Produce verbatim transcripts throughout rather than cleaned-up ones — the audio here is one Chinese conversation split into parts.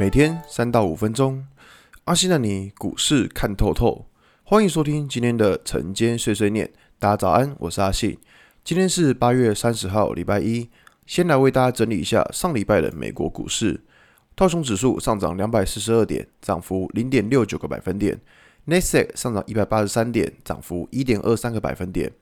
每天三到五分钟，阿信带你股市看透透。欢迎收听今天的晨间碎碎念，大家早安，我是阿信。今天是八月三十号，礼拜一。先来为大家整理一下上礼拜的美国股市。道琼指数上涨两百四十二点，涨幅 零点六九 个百分点。Nasdaq 上涨一百八十三点，涨幅 一点二三 个百分点。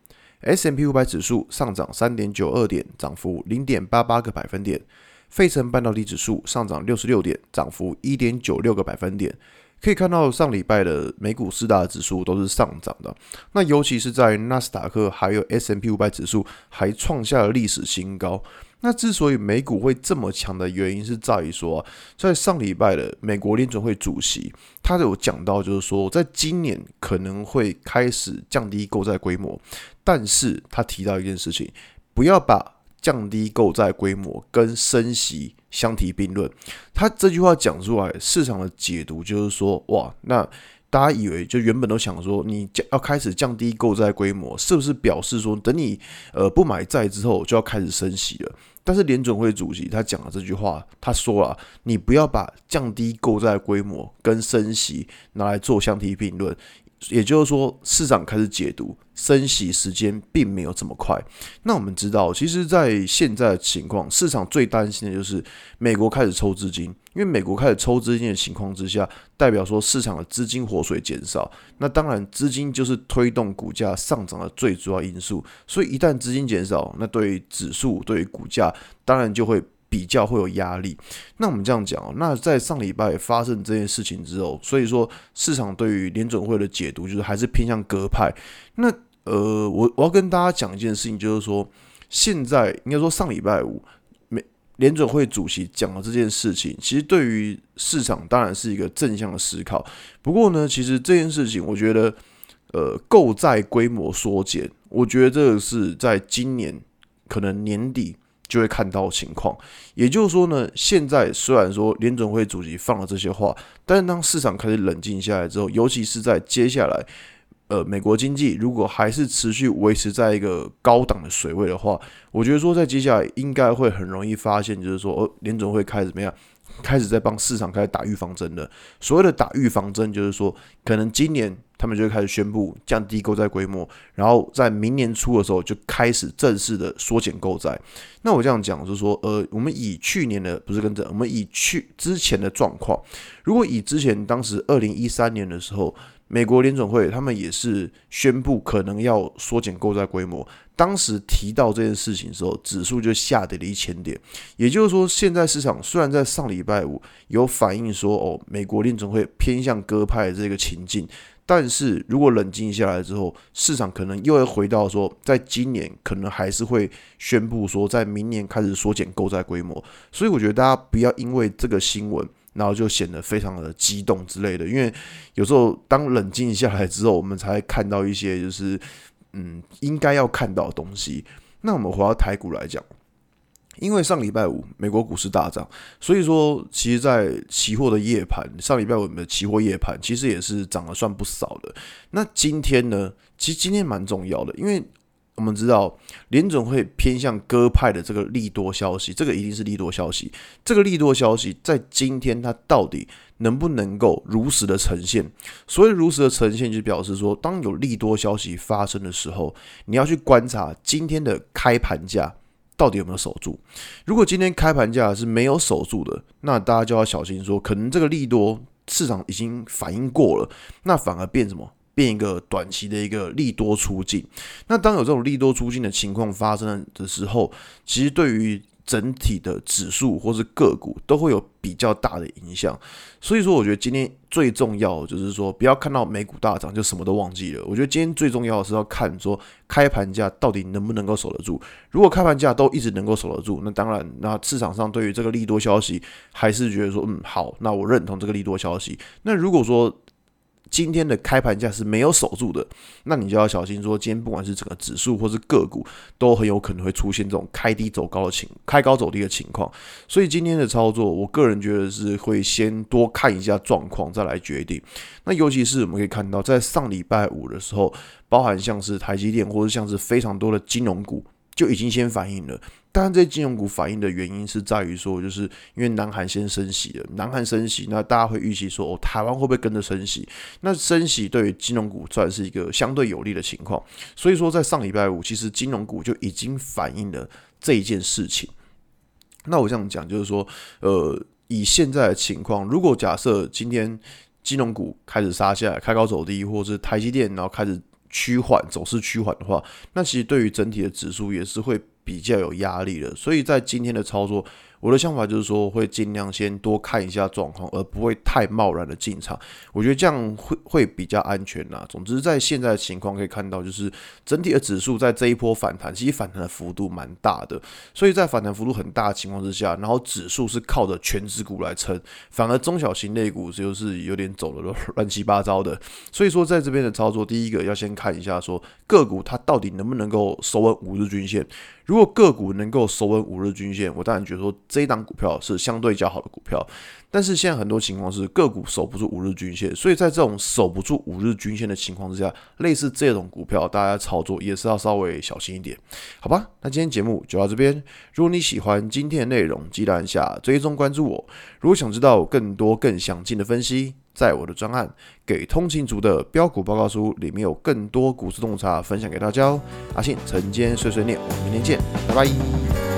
S and P 五百 指数上涨 三点九二点，涨幅 零点八八 个百分点。费城半导体指数上涨六十六点，涨幅 一点九六 个百分点。可以看到上礼拜的美股四大指数都是上涨的，那尤其是在纳斯达克还有 S and P 五百 指数还创下了历史新高。那之所以美股会这么强的原因是在于说、啊、在上礼拜的美国联准会主席他有讲到，就是说在今年可能会开始降低购债规模，但是他提到一件事情，不要把降低购债规模跟升息相提并论。他这句话讲出来，市场的解读就是说，哇，那大家以为就原本都想说，你要开始降低购债规模，是不是表示说，等你呃不买债之后就要开始升息了？但是联准会主席他讲了这句话，他说了，你不要把降低购债规模跟升息拿来做相提并论。也就是说，市场开始解读升息时间并没有这么快。那我们知道，其实在现在的情况，市场最担心的就是美国开始抽资金，因为美国开始抽资金的情况之下，代表说市场的资金活水减少。那当然，资金就是推动股价上涨的最主要因素。所以一旦资金减少，那对于指数、对于股价，当然就会比较会有压力。那我们这样讲、哦、那在上礼拜发生这件事情之后，所以说市场对于联准会的解读就是还是偏向鸽派。那呃，我我要跟大家讲一件事情，就是说现在应该说上礼拜五联准会主席讲了这件事情，其实对于市场当然是一个正向的思考。不过呢，其实这件事情我觉得呃，购债规模缩减，我觉得这个是在今年可能年底就会看到情况。也就是说呢，现在虽然说联准会主席放了这些话，但是当市场开始冷静下来之后，尤其是在接下来呃，美国经济如果还是持续维持在一个高档的水位的话，我觉得说在接下来应该会很容易发现，就是说呃，联准会开始怎么样，开始在帮市场开始打预防针了。所谓的打预防针，就是说可能今年他们就会开始宣布降低购债规模，然后在明年初的时候就开始正式的缩减购债。那我这样讲就是说，呃，我们以去年的不是跟着，我们以去之前的状况，如果以之前当时二零一三年的时候，美国联准会他们也是宣布可能要缩减购债规模，当时提到这件事情的时候，指数就下跌了一千点。也就是说，现在市场虽然在上礼拜五有反映说，哦，美国联准会偏向鸽派的这个情境。但是如果冷静下来之后，市场可能又会回到说，在今年可能还是会宣布说，在明年开始缩减购债规模。所以我觉得大家不要因为这个新闻，然后就显得非常的激动之类的。因为有时候当冷静下来之后，我们才会看到一些就是嗯应该要看到的东西。那我们回到台股来讲。因为上礼拜五美国股市大涨，所以说其实在期货的夜盘，上礼拜五的期货夜盘其实也是涨了算不少的。那今天呢，其实今天蛮重要的，因为我们知道联准会偏向鸽派的这个利多消息，这个一定是利多消息，这个利多消息在今天它到底能不能够如实的呈现。所谓如实的呈现，就表示说当有利多消息发生的时候，你要去观察今天的开盘价到底有没有守住。如果今天开盘价是没有守住的，那大家就要小心说，可能这个利多市场已经反应过了，那反而变什么？变一个短期的一个利多出尽。那当有这种利多出尽的情况发生的时候，其实对于整体的指数或是个股都会有比较大的影响。所以说我觉得今天最重要的就是说，不要看到美股大涨就什么都忘记了。我觉得今天最重要的是要看说开盘价到底能不能够守得住。如果开盘价都一直能够守得住，那当然那市场上对于这个利多消息还是觉得说嗯好，那我认同这个利多消息。那如果说今天的开盘价是没有守住的，那你就要小心说，今天不管是整个指数或是个股，都很有可能会出现这种开低走高的情，开高走低的情况。所以今天的操作，我个人觉得是会先多看一下状况再来决定。那尤其是我们可以看到，在上礼拜五的时候，包含像是台积电或者像是非常多的金融股，就已经先反映了。当然这金融股反映的原因是在于说，就是因为南韩先升息了，南韩升息，那大家会预期说、哦、台湾会不会跟着升息，那升息对于金融股算是一个相对有利的情况，所以说在上礼拜五其实金融股就已经反映了这一件事情。那我这样讲就是说，呃，以现在的情况，如果假设今天金融股开始杀下来，开高走低，或是台积电然后开始趋缓，走势趋缓的话，那其实对于整体的指数也是会比较有压力的。所以在今天的操作，我的想法就是说，会尽量先多看一下状况，而不会太贸然的进场。我觉得这样 会, 会比较安全啦。总之，在现在的情况可以看到，就是整体的指数在这一波反弹，其实反弹的幅度蛮大的。所以在反弹幅度很大的情况之下，然后指数是靠着全指股来撑，反而中小型类股就是有点走了乱七八糟的。所以说，在这边的操作，第一个要先看一下说个股它到底能不能够收稳五日均线。如果个股能够收稳五日均线，我当然觉得说这一档股票是相对较好的股票。但是现在很多情况是个股守不住五日均线，所以在这种守不住五日均线的情况之下，类似这种股票大家操作也是要稍微小心一点，好吧？那今天节目就到这边。如果你喜欢今天的内容，记得按下追踪关注我。如果想知道更多更详尽的分析，在我的专案《给通勤族的标股报告书》里面有更多股市洞察分享给大家哦。阿信晨间碎碎念，我们明天见，拜拜。